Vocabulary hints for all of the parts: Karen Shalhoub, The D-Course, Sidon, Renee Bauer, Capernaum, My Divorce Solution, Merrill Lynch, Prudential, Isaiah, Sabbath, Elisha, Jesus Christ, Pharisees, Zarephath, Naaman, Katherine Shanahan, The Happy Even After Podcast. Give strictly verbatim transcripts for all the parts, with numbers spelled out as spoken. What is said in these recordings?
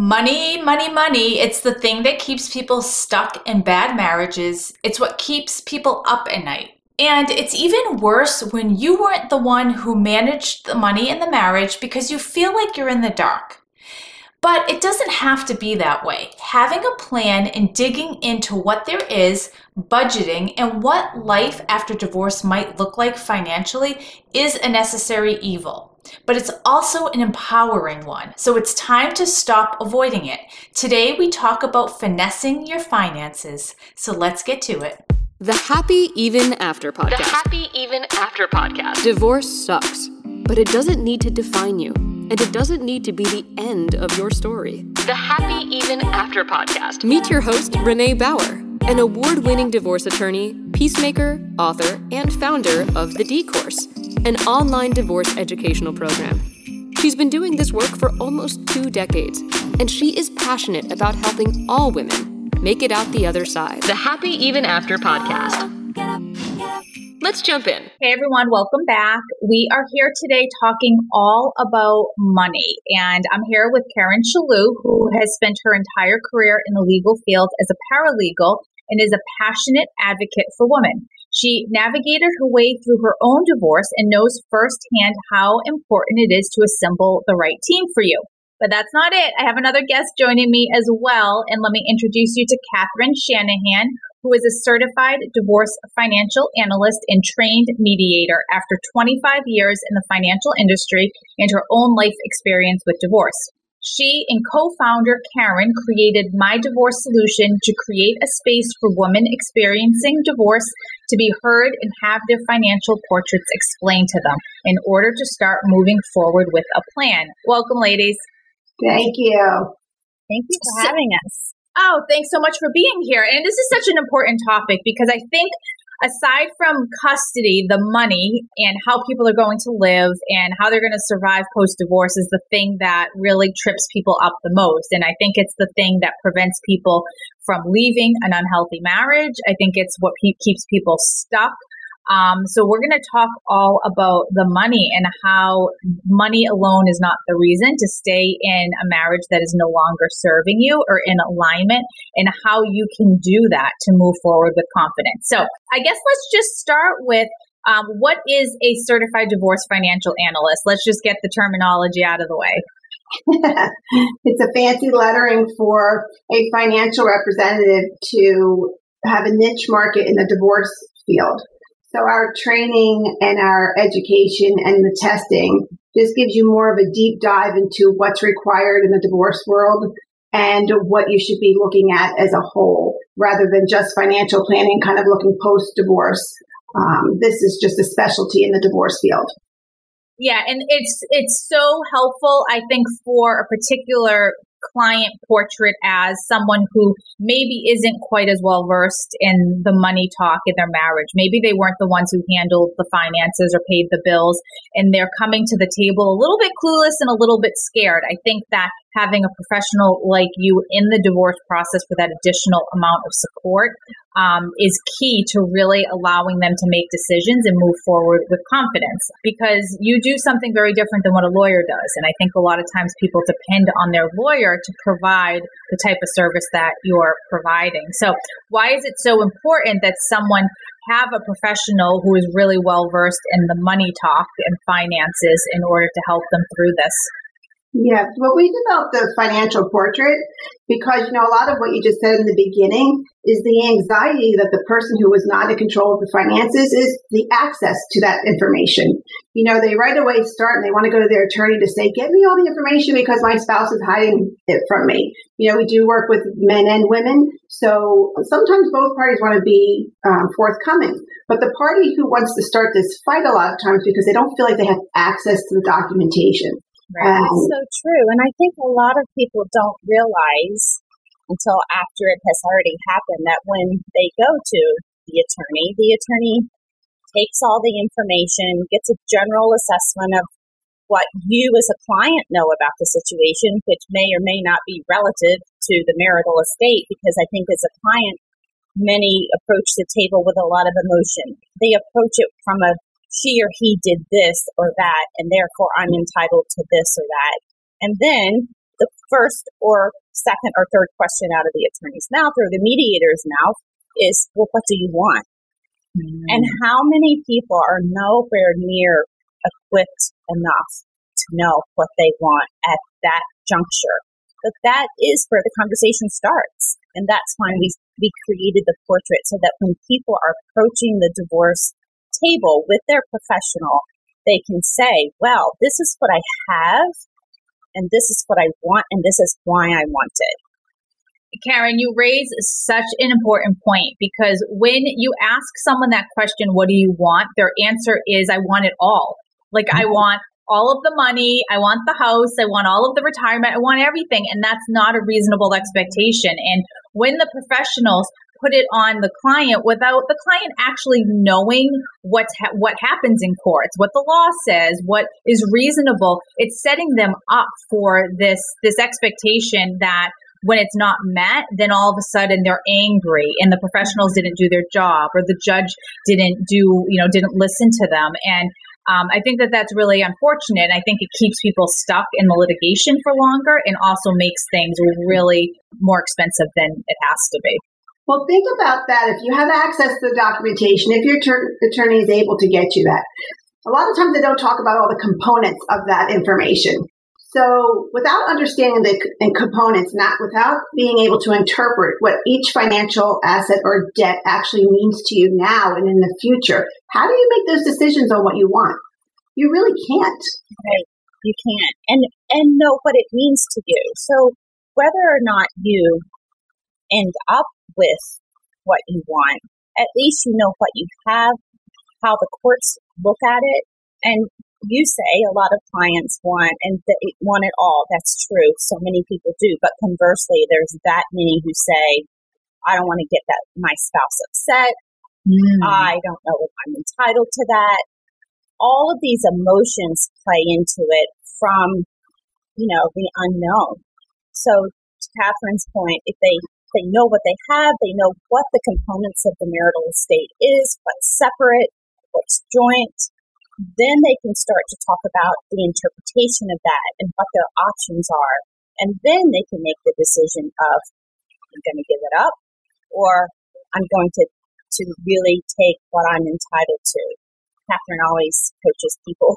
Money, money, money. It's the thing that keeps people stuck in bad marriages. It's what keeps people up at night. And it's even worse when you weren't the one who managed the money in the marriage because you feel like you're in the dark. But it doesn't have to be that way. Having a plan and digging into what there is, budgeting, and what life after divorce might look like financially is a necessary evil. But it's also an empowering one. So it's time to stop avoiding it. Today we talk about finessing your finances. So let's get to it. The Happy Even After Podcast. The Happy Even After Podcast. Divorce sucks, but it doesn't need to define you. And it doesn't need to be the end of your story. The Happy Even After Podcast. Meet your host, Renee Bauer, an award-winning divorce attorney, peacemaker, author, and founder of The D-Course, an online divorce educational program. She's been doing this work for almost two decades, and she is passionate about helping all women make it out the other side. The Happy Even After Podcast. Let's jump in. Hey, everyone. Welcome back. We are here today talking all about money. And I'm here with Karen Shalhoub, who has spent her entire career in the legal field as a paralegal and is a passionate advocate for women. She navigated her way through her own divorce and knows firsthand how important it is to assemble the right team for you. But that's not it. I have another guest joining me as well. And let me introduce you to Katherine Shanahan, who is a certified divorce financial analyst and trained mediator after twenty-five years in the financial industry and her own life experience with divorce. She and co-founder Karen created My Divorce Solution to create a space for women experiencing divorce to be heard and have their financial portraits explained to them in order to start moving forward with a plan. Welcome, ladies. Thank you. Thank you for so- having us. Oh, thanks so much for being here. And this is such an important topic because I think aside from custody, the money and how people are going to live and how they're going to survive post-divorce is the thing that really trips people up the most. And I think it's the thing that prevents people from leaving an unhealthy marriage. I think it's what pe- keeps people stuck. Um, so we're going to talk all about the money and how money alone is not the reason to stay in a marriage that is no longer serving you or in alignment, and how you can do that to move forward with confidence. So I guess let's just start with um, what is a certified divorce financial analyst? Let's just get the terminology out of the way. It's a fancy lettering for a financial representative to have a niche market in the divorce field. So our training and our education and the testing just gives you more of a deep dive into what's required in the divorce world and what you should be looking at as a whole, rather than just financial planning, kind of looking post-divorce. Um, this is just a specialty in the divorce field. Yeah, and it's it's so helpful, I think, for a particular client portrait as someone who maybe isn't quite as well versed in the money talk in their marriage. Maybe they weren't the ones who handled the finances or paid the bills, and they're coming to the table a little bit clueless and a little bit scared. I think that having a professional like you in the divorce process with that additional amount of support um, is key to really allowing them to make decisions and move forward with confidence, because you do something very different than what a lawyer does. And I think a lot of times people depend on their lawyer to provide the type of service that you're providing. So why is it so important that someone have a professional who is really well-versed in the money talk and finances in order to help them through this? Yeah, well, we developed the financial portrait because, you know, a lot of what you just said in the beginning is the anxiety that the person who is not in control of the finances is the access to that information. You know, they right away start and they want to go to their attorney to say, get me all the information because my spouse is hiding it from me. You know, we do work with men and women. So sometimes both parties want to be um, forthcoming. But the party who wants to start this fight a lot of times because they don't feel like they have access to the documentation. Right. That's so true. And I think a lot of people don't realize until after it has already happened that when they go to the attorney, the attorney takes all the information, gets a general assessment of what you as a client know about the situation, which may or may not be relative to the marital estate, because I think as a client, many approach the table with a lot of emotion. They approach it from a she or he did this or that, and therefore I'm entitled to this or that. And then the first or second or third question out of the attorney's mouth or the mediator's mouth is, well, what do you want? Mm. And how many people are nowhere near equipped enough to know what they want at that juncture? But that is where the conversation starts. And that's why we, we created the portrait, so that when people are approaching the divorce table with their professional, they can say, well, this is what I have, and this is what I want, and this is why I want it. Karen, you raise such an important point, because when you ask someone that question, what do you want? Their answer is, I want it all. Like, mm-hmm. I want all of the money, I want the house, I want all of the retirement, I want everything. And that's not a reasonable expectation. And when the professionals put it on the client without the client actually knowing what ha- what happens in courts, what the law says, what is reasonable, it's setting them up for this this expectation that when it's not met, then all of a sudden they're angry and the professionals didn't do their job, or the judge didn't do, you know, didn't listen to them. And um, I think that that's really unfortunate. I think it keeps people stuck in the litigation for longer, and also makes things really more expensive than it has to be. Well, think about that. If you have access to the documentation, if your ter- attorney is able to get you that, a lot of times they don't talk about all the components of that information. So without understanding the c- components, not without being able to interpret what each financial asset or debt actually means to you now and in the future, how do you make those decisions on what you want? You really can't. Right. You can't. And, and know what it means to you. So whether or not you end up with what you want, at least you know what you have, how the courts look at it. And you say a lot of clients want and th- want it all. That's true. So many people do. But conversely, there's that many who say, I don't want to get that my spouse upset. Mm. I don't know if I'm entitled to that. All of these emotions play into it from, you know, the unknown. So to Katherine's point, if they They know what they have, they know what the components of the marital estate is, what's separate, what's joint, then they can start to talk about the interpretation of that and what their options are. And then they can make the decision of, I'm going to give it up, or I'm going to, to really take what I'm entitled to. Katherine always coaches people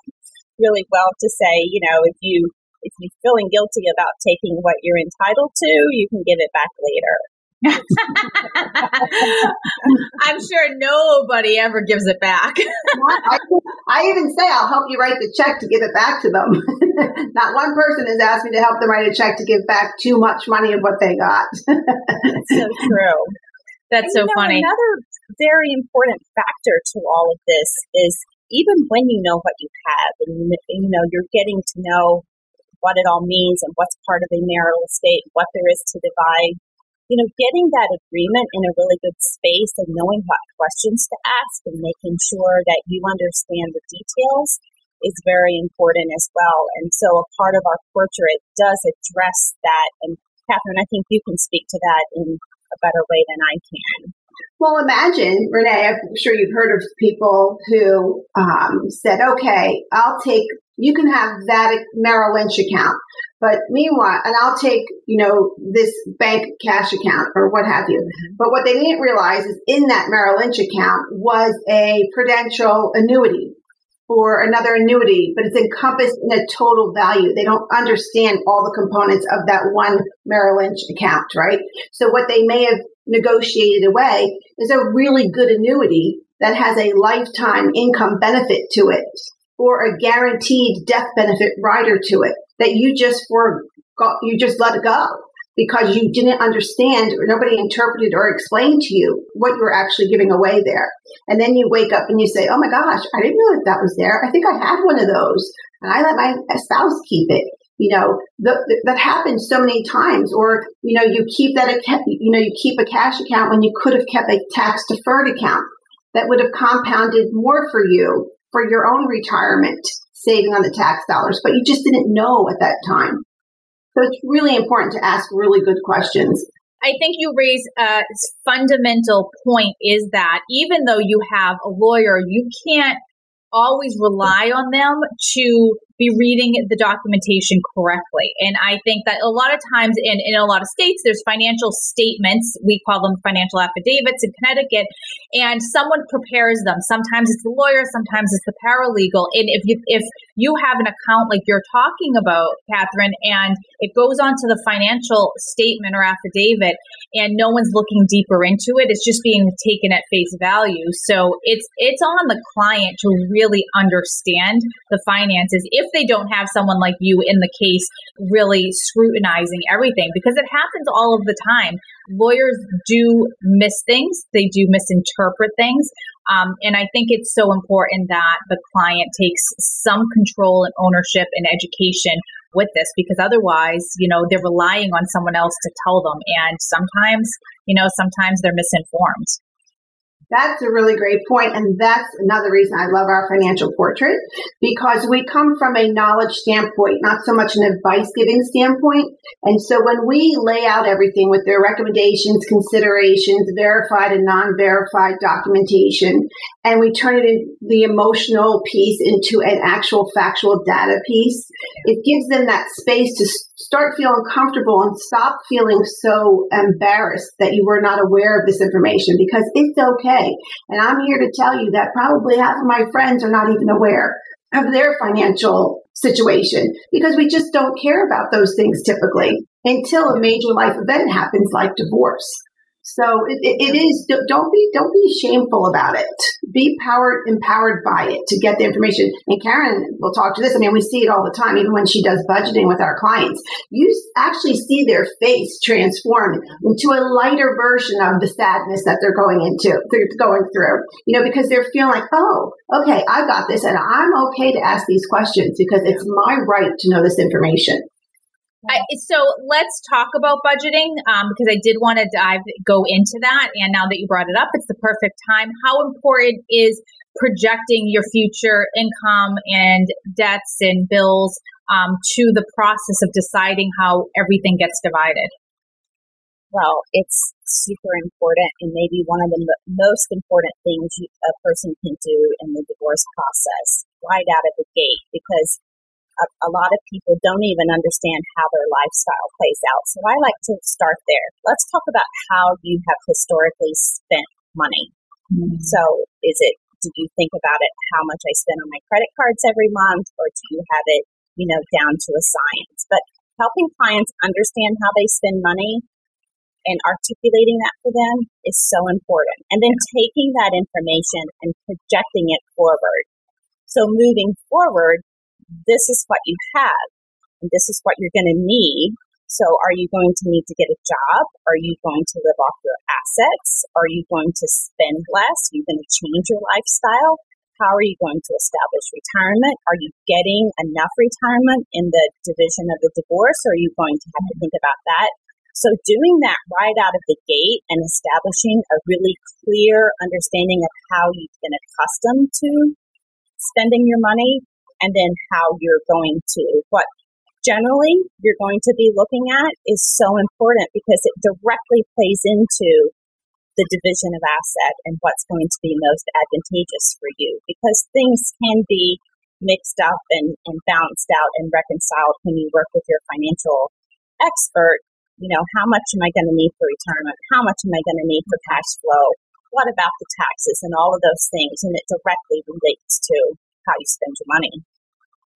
really well to say, you know, if you If you're feeling guilty about taking what you're entitled to, you can give it back later. I'm sure nobody ever gives it back. I, I even say I'll help you write the check to give it back to them. Not one person has asked me to help them write a check to give back too much money of what they got. That's so true. That's and so you know, funny. Another very important factor to all of this is, even when you know what you have and you know you're getting to know what it all means and what's part of the marital estate, what there is to divide, you know, getting that agreement in a really good space and knowing what questions to ask and making sure that you understand the details is very important as well. And so a part of our portrait does address that. And Katherine, I think you can speak to that in a better way than I can. Well, imagine, Renee, I'm sure you've heard of people who um, said, okay, I'll take, you can have that Merrill Lynch account, but meanwhile, and I'll take, you know, this bank cash account or what have you. But what they didn't realize is in that Merrill Lynch account was a Prudential annuity or another annuity, but it's encompassed in a total value. They don't understand all the components of that one Merrill Lynch account, right? So what they may have negotiated away is a really good annuity that has a lifetime income benefit to it, or a guaranteed death benefit rider to it, that you just forgot, you just let it go because you didn't understand or nobody interpreted or explained to you what you were actually giving away there. And then you wake up and you say, oh my gosh, I didn't know that that was there. I think I had one of those and I let my spouse keep it. You know, the, the, that happens so many times. Or, you know, you keep that, you know, you keep a cash account when you could have kept a tax deferred account that would have compounded more for you for your own retirement, saving on the tax dollars, but you just didn't know at that time. So it's really important to ask really good questions. I think you raise a fundamental point, is that even though you have a lawyer, you can't always rely on them to be reading the documentation correctly. And I think that a lot of times in, in a lot of states, there's financial statements. We call them financial affidavits in Connecticut, and someone prepares them. Sometimes it's the lawyer, sometimes it's the paralegal. And if you, if you have an account like you're talking about, Katherine, and it goes onto the financial statement or affidavit and no one's looking deeper into it, it's just being taken at face value. So it's it's on the client to really understand the finances if they don't have someone like you in the case really scrutinizing everything, because it happens all of the time. Lawyers do miss things. They do misinterpret things. Um, and I think it's so important that the client takes some control and ownership and education with this, because otherwise, you know, they're relying on someone else to tell them. And sometimes, you know, sometimes they're misinformed. That's a really great point, and that's another reason I love our financial portrait, because we come from a knowledge standpoint, not so much an advice-giving standpoint. And so when we lay out everything with their recommendations, considerations, verified and non-verified documentation, and we turn it in, the emotional piece into an actual factual data piece, it gives them that space to start feeling comfortable and stop feeling so embarrassed that you were not aware of this information, because it's okay. And I'm here to tell you that probably half of my friends are not even aware of their financial situation, because we just don't care about those things typically until a major life event happens like divorce. So it, it is, don't be, don't be shameful about it. Be powered, empowered by it to get the information. And Karen will talk to this. I mean, we see it all the time, even when she does budgeting with our clients. You actually see their face transform into a lighter version of the sadness that they're going into, they're going through, you know, because they're feeling like, oh, okay, I got this, and I'm okay to ask these questions because it's my right to know this information. I, so let's talk about budgeting, um, because I did want to dive, go into that. And now that you brought it up, it's the perfect time. How important is projecting your future income and debts and bills um, to the process of deciding how everything gets divided? Well, it's super important, and maybe one of the m- most important things you, a person can do in the divorce process right out of the gate, because a lot of people don't even understand how their lifestyle plays out. So I like to start there. Let's talk about how you have historically spent money. Mm-hmm. So is it, do you think about it, how much I spend on my credit cards every month, or do you have it, you know, down to a science? But helping clients understand how they spend money and articulating that for them is so important. And then taking that information and projecting it forward. So moving forward, this is what you have, and this is what you're going to need. So are you going to need to get a job? Are you going to live off your assets? Are you going to spend less? Are you going to change your lifestyle? How are you going to establish retirement? Are you getting enough retirement in the division of the divorce? Or are you going to have to think about that? So doing that right out of the gate and establishing a really clear understanding of how you've been accustomed to spending your money, and then how you're going to, what generally you're going to be looking at, is so important, because it directly plays into the division of asset and what's going to be most advantageous for you, because things can be mixed up and, and balanced out and reconciled when you work with your financial expert. You know, how much am I going to need for retirement? How much am I going to need for cash flow? What about the taxes and all of those things? And it directly relates to how you spend your money.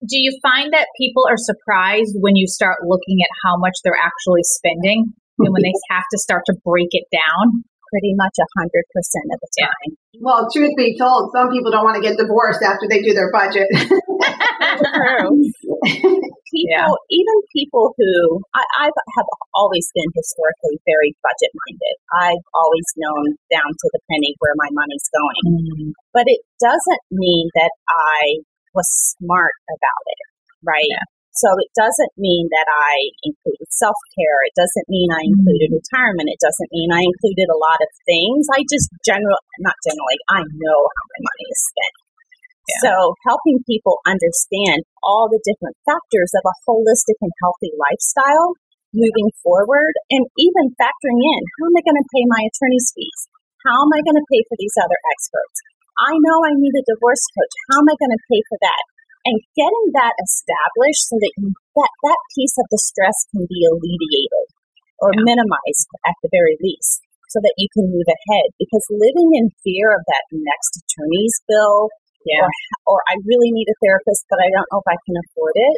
Do you find that people are surprised when you start looking at how much they're actually spending and when they have to start to break it down? Pretty much one hundred percent of the time. Yeah. Well, truth be told, some people don't want to get divorced after they do their budget. people, yeah. Even people who, I I've, have always been historically very budget-minded. I've always known down to the penny where my money's going. Mm-hmm. But it doesn't mean that I was smart about it, right? Yeah. So it doesn't mean that I included self-care. It doesn't mean I included mm-hmm. retirement. It doesn't mean I included a lot of things. I just general, not generally, I know how my money is spent. Yeah. So helping people understand all the different factors of a holistic and healthy lifestyle moving forward, and even factoring in, how am I going to pay my attorney's fees? How am I going to pay for these other experts? I know I need a divorce coach. How am I going to pay for that? and getting that established so that you, that, that piece of the stress can be alleviated or yeah. minimized at the very least so that you can move ahead. Because living in fear of that next attorney's bill yeah. or, or I really need a therapist, but I don't know if I can afford it,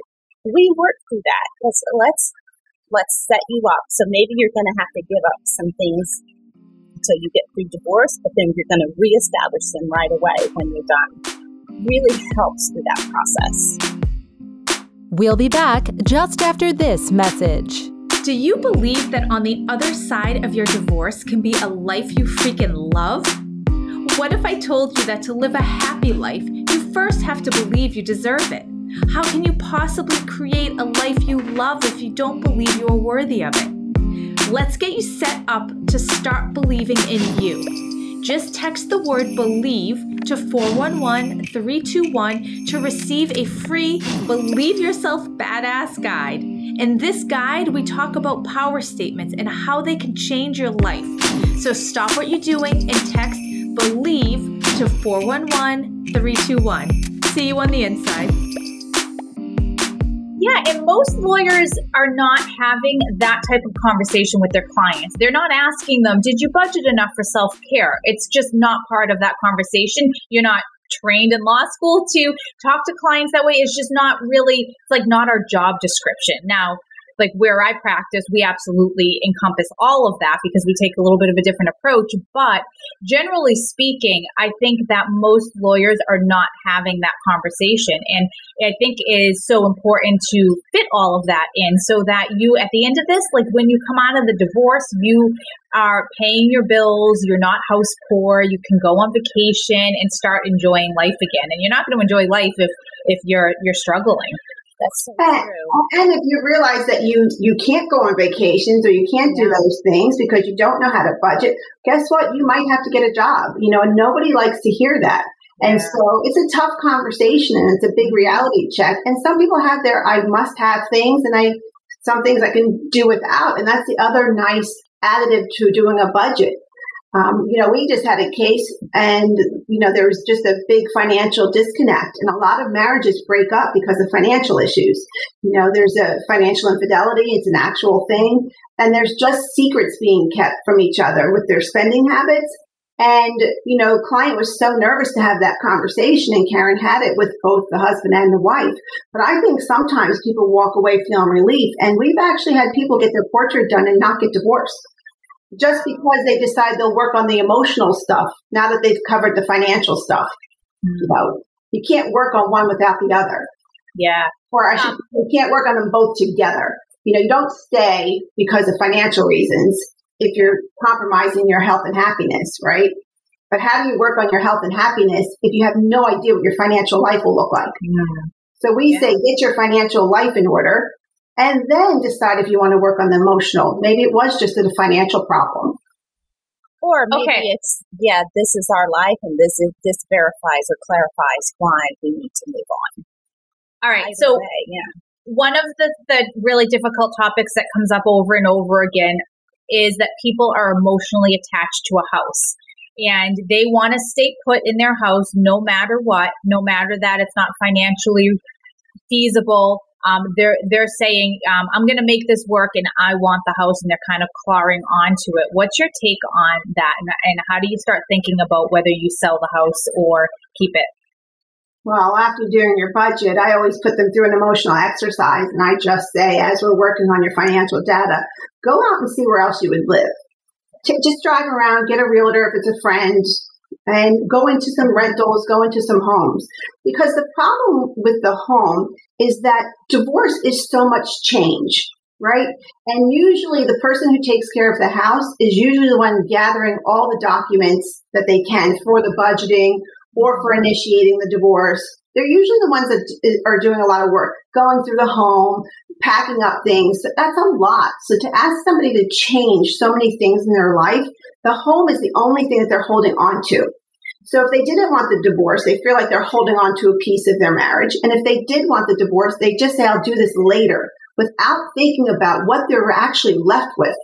we work through that. Let's, let's, let's set you up. So maybe you're going to have to give up some things until you get through divorce, but then you're going to reestablish them right away when you're done. Really helps through that process. We'll be back just after this message. Do you believe that on the other side of your divorce can be a life you freaking love? What if I told you that to live a happy life, you first have to believe you deserve it? How can you possibly create a life you love if you don't believe you are worthy of it? Let's get you set up to start believing in you. Just text the word BELIEVE to four one one, three two one to receive a free Believe Yourself Badass guide. In this guide, we talk about power statements and how they can change your life. So stop what you're doing and text BELIEVE to four one one, three two one. See you on the inside. Yeah, and most lawyers are not having that type of conversation with their clients. They're not asking them, did you budget enough for self-care? It's just not part of that conversation. You're not trained in law school to talk to clients that way. It's just not really, like, not our job description. Now, like where I practice, we absolutely encompass all of that because we take a little bit of a different approach. But generally speaking, I think that most lawyers are not having that conversation. And I think it is so important to fit all of that in so that you, at the end of this, like when you come out of the divorce, you are paying your bills, you're not house poor, you can go on vacation and start enjoying life again. And you're not going to enjoy life if, if you're you're struggling. That's so true. And if you realize that you, you can't go on vacations or you can't do those things because you don't know how to budget, guess what? You might have to get a job, you know, and nobody likes to hear that. And yeah. so it's a tough conversation and it's a big reality check. And some people have their, I must have things and I, some things I can do without. And that's the other nice additive to doing a budget. Um, you know, we just had a case and, you know, there was just a big financial disconnect and a lot of marriages break up because of financial issues. You know, there's a financial infidelity. It's an actual thing. And there's just secrets being kept from each other with their spending habits. And, you know, client was so nervous to have that conversation and Karen had it with both the husband and the wife. But I think sometimes people walk away feeling relief and we've actually had people get their portrait done and not get divorced. Just because they decide they'll work on the emotional stuff now that they've covered the financial stuff. You know, you can't work on one without the other. Yeah. Or I should, you can't work on them both together. You know, you don't stay because of financial reasons if you're compromising your health and happiness, right? But how do you work on your health and happiness if you have no idea what your financial life will look like? Yeah. So we yeah. say get your financial life in order. And then decide if you want to work on the emotional. Maybe it was just a financial problem. Or maybe okay. it's, yeah, this is our life and this is this verifies or clarifies why we need to move on. All right. Either so way, yeah. one of the, the really difficult topics that comes up over and over again is that people are emotionally attached to a house. And they want to stay put in their house no matter what, no matter that it's not financially feasible. Um, they're they're saying, um, I'm going to make this work and I want the house, and they're kind of clawing onto it. What's your take on that? And, and how do you start thinking about whether you sell the house or keep it? Well, after doing your budget, I always put them through an emotional exercise. And I just say, as we're working on your financial data, go out and see where else you would live. T- just drive around, get a realtor if it's a friend. And go into some rentals, go into some homes. Because the problem with the home is that divorce is so much change, right? And usually the person who takes care of the house is usually the one gathering all the documents that they can for the budgeting or for initiating the divorce. They're usually the ones that are doing a lot of work, going through the home, packing up things. That's a lot. So to ask somebody to change so many things in their life, the home is the only thing that they're holding on to. So if they didn't want the divorce, they feel like they're holding on to a piece of their marriage. And if they did want the divorce, they just say, I'll do this later, without thinking about what they're actually left with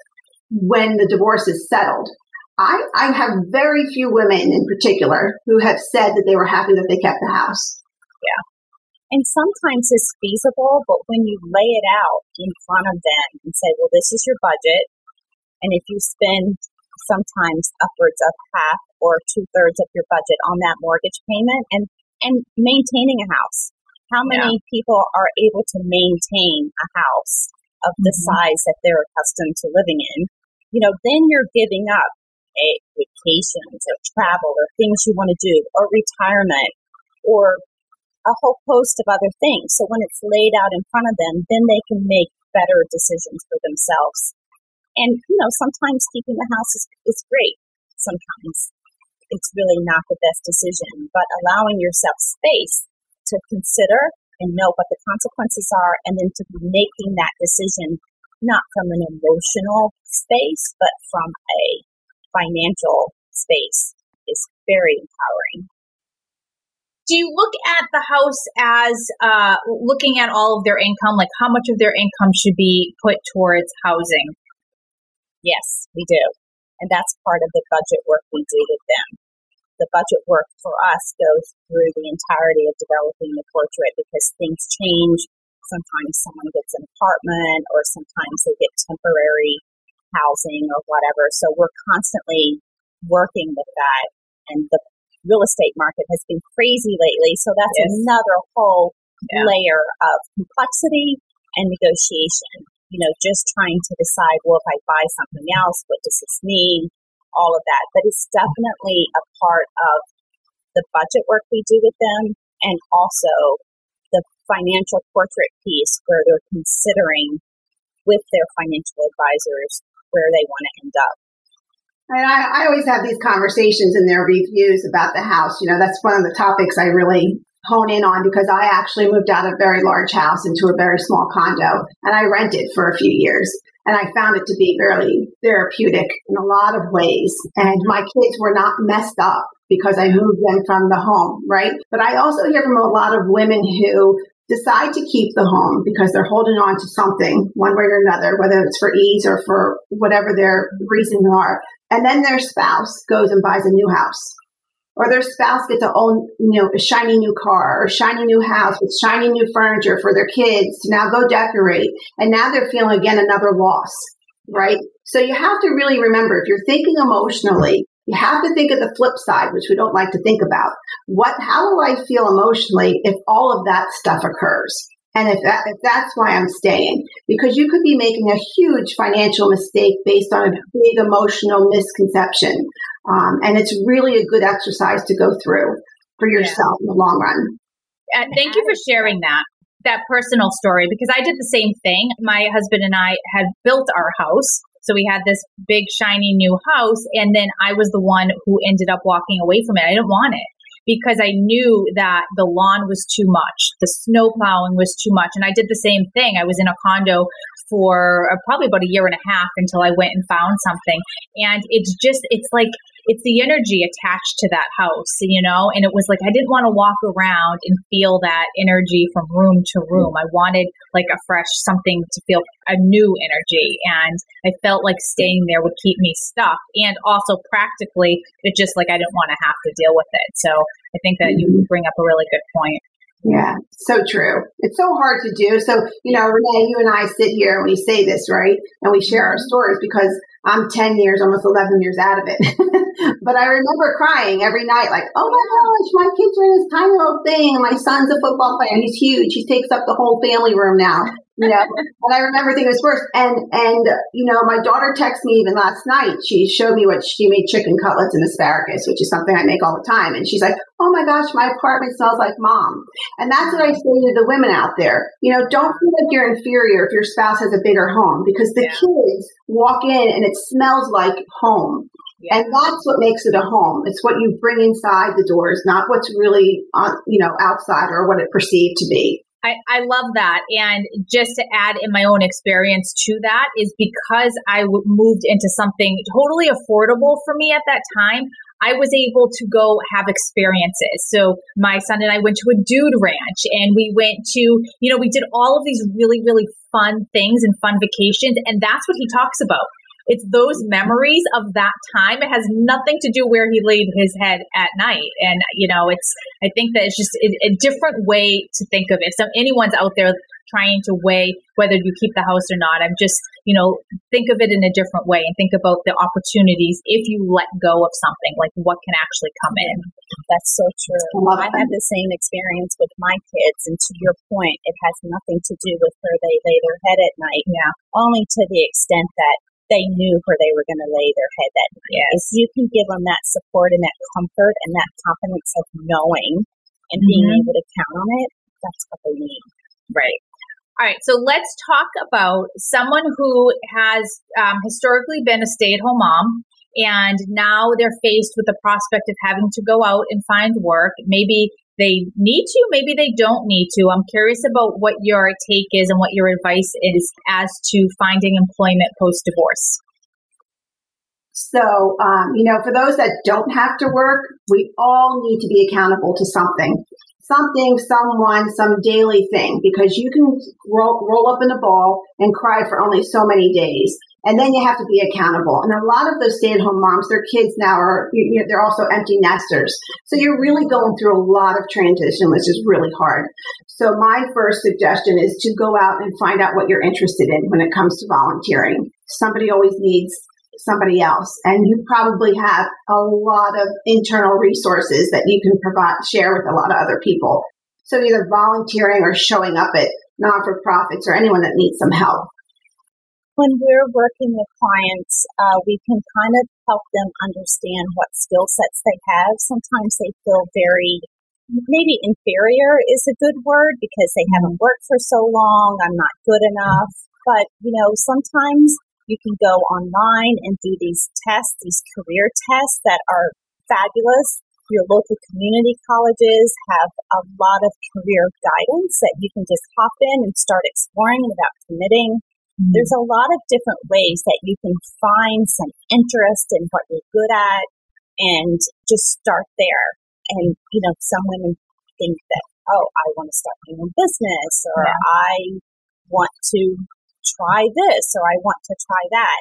when the divorce is settled. I, I have very few women in particular who have said that they were happy that they kept the house. Yeah. And sometimes it's feasible, but when you lay it out in front of them and say, well, this is your budget, and if you spend sometimes upwards of half or two-thirds of your budget on that mortgage payment and, and maintaining a house. How many yeah. people are able to maintain a house of the mm-hmm. size that they're accustomed to living in? You know, then you're giving up a vacations or travel or things you want to do or retirement or a whole host of other things. So when it's laid out in front of them, then they can make better decisions for themselves. And, you know, sometimes keeping the house is, is great. Sometimes it's really not the best decision, but allowing yourself space to consider and know what the consequences are, and then to be making that decision not from an emotional space, but from a financial space is very empowering. Do you look at the house as uh, looking at all of their income, like how much of their income should be put towards housing? Yes, we do. And that's part of the budget work we do with them. The budget work for us goes through the entirety of developing the portrait because things change. Sometimes someone gets an apartment or sometimes they get temporary housing or whatever. So we're constantly working with that. And the real estate market has been crazy lately. So that's yes. another whole yeah. layer of complexity and negotiation. You know, just trying to decide, well, if I buy something else, what does this mean? All of that. But it's definitely a part of the budget work we do with them and also the financial portrait piece where they're considering with their financial advisors where they want to end up. And I, I always have these conversations in their reviews about the house. You know, that's one of the topics I really hone in on because I actually moved out of a very large house into a very small condo and I rented for a few years and I found it to be fairly therapeutic in a lot of ways. And my kids were not messed up because I moved them from the home, right? But I also hear from a lot of women who decide to keep the home because they're holding on to something one way or another, whether it's for ease or for whatever their reasons are. And then their spouse goes and buys a new house. Or their spouse gets to own, you know, a shiny new car or shiny new house with shiny new furniture for their kids to now go decorate. And now they're feeling again another loss, right? So you have to really remember, if you're thinking emotionally, you have to think of the flip side, which we don't like to think about. What? How will I feel emotionally if all of that stuff occurs? And if, that, if that's why I'm staying, because you could be making a huge financial mistake based on a big emotional misconception. Um, and it's really a good exercise to go through for yourself yeah. in the long run. Uh, thank you for sharing that, that personal story, because I did the same thing. My husband and I had built our house. So we had this big, shiny new house. And then I was the one who ended up walking away from it. I didn't want it. Because I knew that the lawn was too much, the snow plowing was too much. And I did the same thing. I was in a condo for probably about a year and a half until I went and found something. And it's just, it's like, it's the energy attached to that house, you know? And it was like, I didn't want to walk around and feel that energy from room to room. I wanted like a fresh something to feel a new energy. And I felt like staying there would keep me stuck. And also practically, it just like, I didn't want to have to deal with it. So I think that you bring up a really good point. Yeah, so true. It's so hard to do. So, you know, Renee, you and I sit here and we say this, right? And we share our stories because I'm ten years, almost eleven years out of it. But I remember crying every night like, oh my gosh, my kids are in this tiny little thing. And my son's a football player. He's huge. He takes up the whole family room now. You know, and I remember thinking it was worse. And, and, you know, my daughter texted me even last night. She showed me what she made chicken cutlets and asparagus, which is something I make all the time. And she's like, oh my gosh, my apartment smells like mom. And that's what I say to the women out there. You know, don't feel like you're inferior if your spouse has a bigger home because the yeah. kids walk in and it smells like home. Yeah. And that's what makes it a home. It's what you bring inside the doors, not what's really, on, you know, outside or what it perceived to be. I, I love that. And just to add in my own experience to that is because I w- moved into something totally affordable for me at that time, I was able to go have experiences. So my son and I went to a dude ranch and we went to, you know, we did all of these really, really fun things and fun vacations. And that's what he talks about. It's those memories of that time. It has nothing to do where he laid his head at night. And, you know, it's, I think that it's just a, a different way to think of it. So anyone's out there trying to weigh whether you keep the house or not, I'm just, you know, think of it in a different way and think about the opportunities if you let go of something, like what can actually come in. That's so true. I had the same experience with my kids. And to your point, it has nothing to do with where they lay their head at night. Yeah. Only to the extent that they knew where they were going to lay their head that night. Yes. If you can give them that support and that comfort and that confidence of knowing and mm-hmm. being able to count on it, that's what they need. Right. All right. So let's talk about someone who has um, historically been a stay-at-home mom, and now they're faced with the prospect of having to go out and find work. Maybe they need to, maybe they don't need to. I'm curious about what your take is and what your advice is as to finding employment post-divorce. So, um, you know, for those that don't have to work, we all need to be accountable to something. Something, someone, some daily thing, because you can roll, roll up in a ball and cry for only so many days. And then you have to be accountable. And a lot of those stay-at-home moms, their kids now are, you know, they're also empty nesters. So you're really going through a lot of transition, which is really hard. So my first suggestion is to go out and find out what you're interested in when it comes to volunteering. Somebody always needs somebody else. And you probably have a lot of internal resources that you can provide, share with a lot of other people. So either volunteering or showing up at non-for-profits or anyone that needs some help. When we're working with clients, uh, we can kind of help them understand what skill sets they have. Sometimes they feel very, maybe inferior is a good word, because they haven't worked for so long. I'm not good enough. But, you know, sometimes you can go online and do these tests, these career tests that are fabulous. Your local community colleges have a lot of career guidance that you can just hop in and start exploring without committing. There's a lot of different ways that you can find some interest in what you're good at and just start there. And, you know, some women think that, oh, I want to start my own business, or yeah. I want to try this, or I want to try that.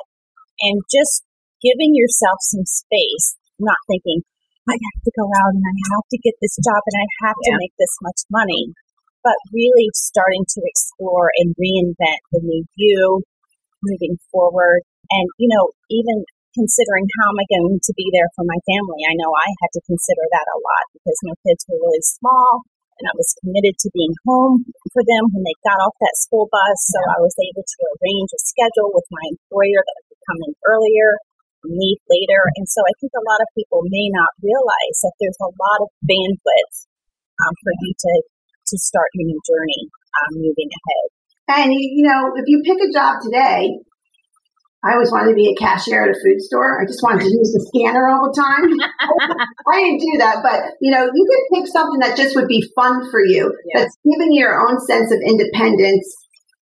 And just giving yourself some space, not thinking, I have to go out and I have to get this job and I have yeah. to make this much money. But really starting to explore and reinvent the new you moving forward. And, you know, even considering how am I going to be there for my family? I know I had to consider that a lot because my kids were really small and I was committed to being home for them when they got off that school bus. So yeah. I was able to arrange a schedule with my employer that I could come in earlier, leave later. And so I think a lot of people may not realize that there's a lot of bandwidth um, for you to to start your new journey, um, moving ahead. And, you know, if you pick a job today, I always wanted to be a cashier at a food store. I just wanted to use the scanner all the time. I didn't do that, but, you know, you could pick something that just would be fun for you, yeah. that's giving your own sense of independence,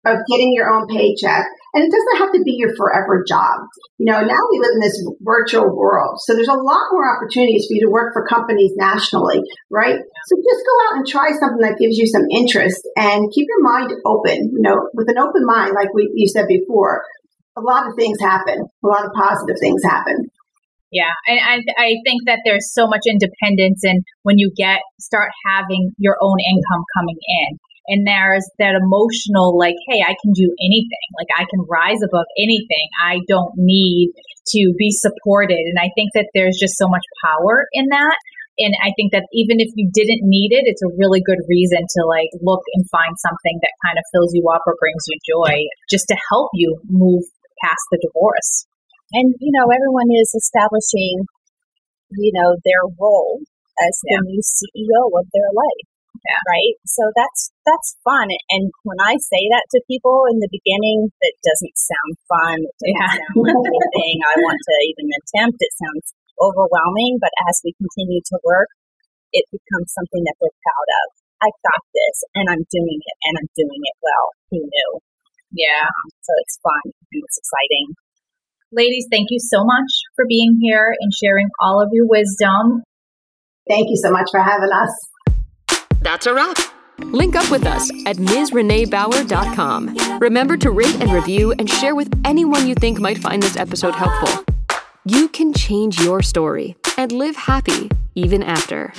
of getting your own paycheck. And it doesn't have to be your forever job. You know, now we live in this virtual world. So there's a lot more opportunities for you to work for companies nationally, right? So just go out and try something that gives you some interest and keep your mind open. You know, with an open mind, like we you said before, a lot of things happen. A lot of positive things happen. Yeah, and I, I think that there's so much independence in when you get start having your own income coming in. And there's that emotional, like, hey, I can do anything. Like, I can rise above anything. I don't need to be supported. And I think that there's just so much power in that. And I think that even if you didn't need it, it's a really good reason to, like, look and find something that kind of fills you up or brings you joy just to help you move past the divorce. And, you know, everyone is establishing, you know, their role as yeah. the new C E O of their life. Yeah. Right. So that's that's fun. And when I say that to people in the beginning, that doesn't sound fun. It doesn't yeah. sound like anything I want to even attempt. It sounds overwhelming. But as we continue to work, it becomes something that they're proud of. I got this and I'm doing it and I'm doing it well. Who knew? Yeah. Um, so it's fun and it's exciting. Ladies, thank you so much for being here and sharing all of your wisdom. Thank you so much for having us. That's a wrap. Link up with us at Ms Renee Bauer dot com. Remember to rate and review and share with anyone you think might find this episode helpful. You can change your story and live happy even after.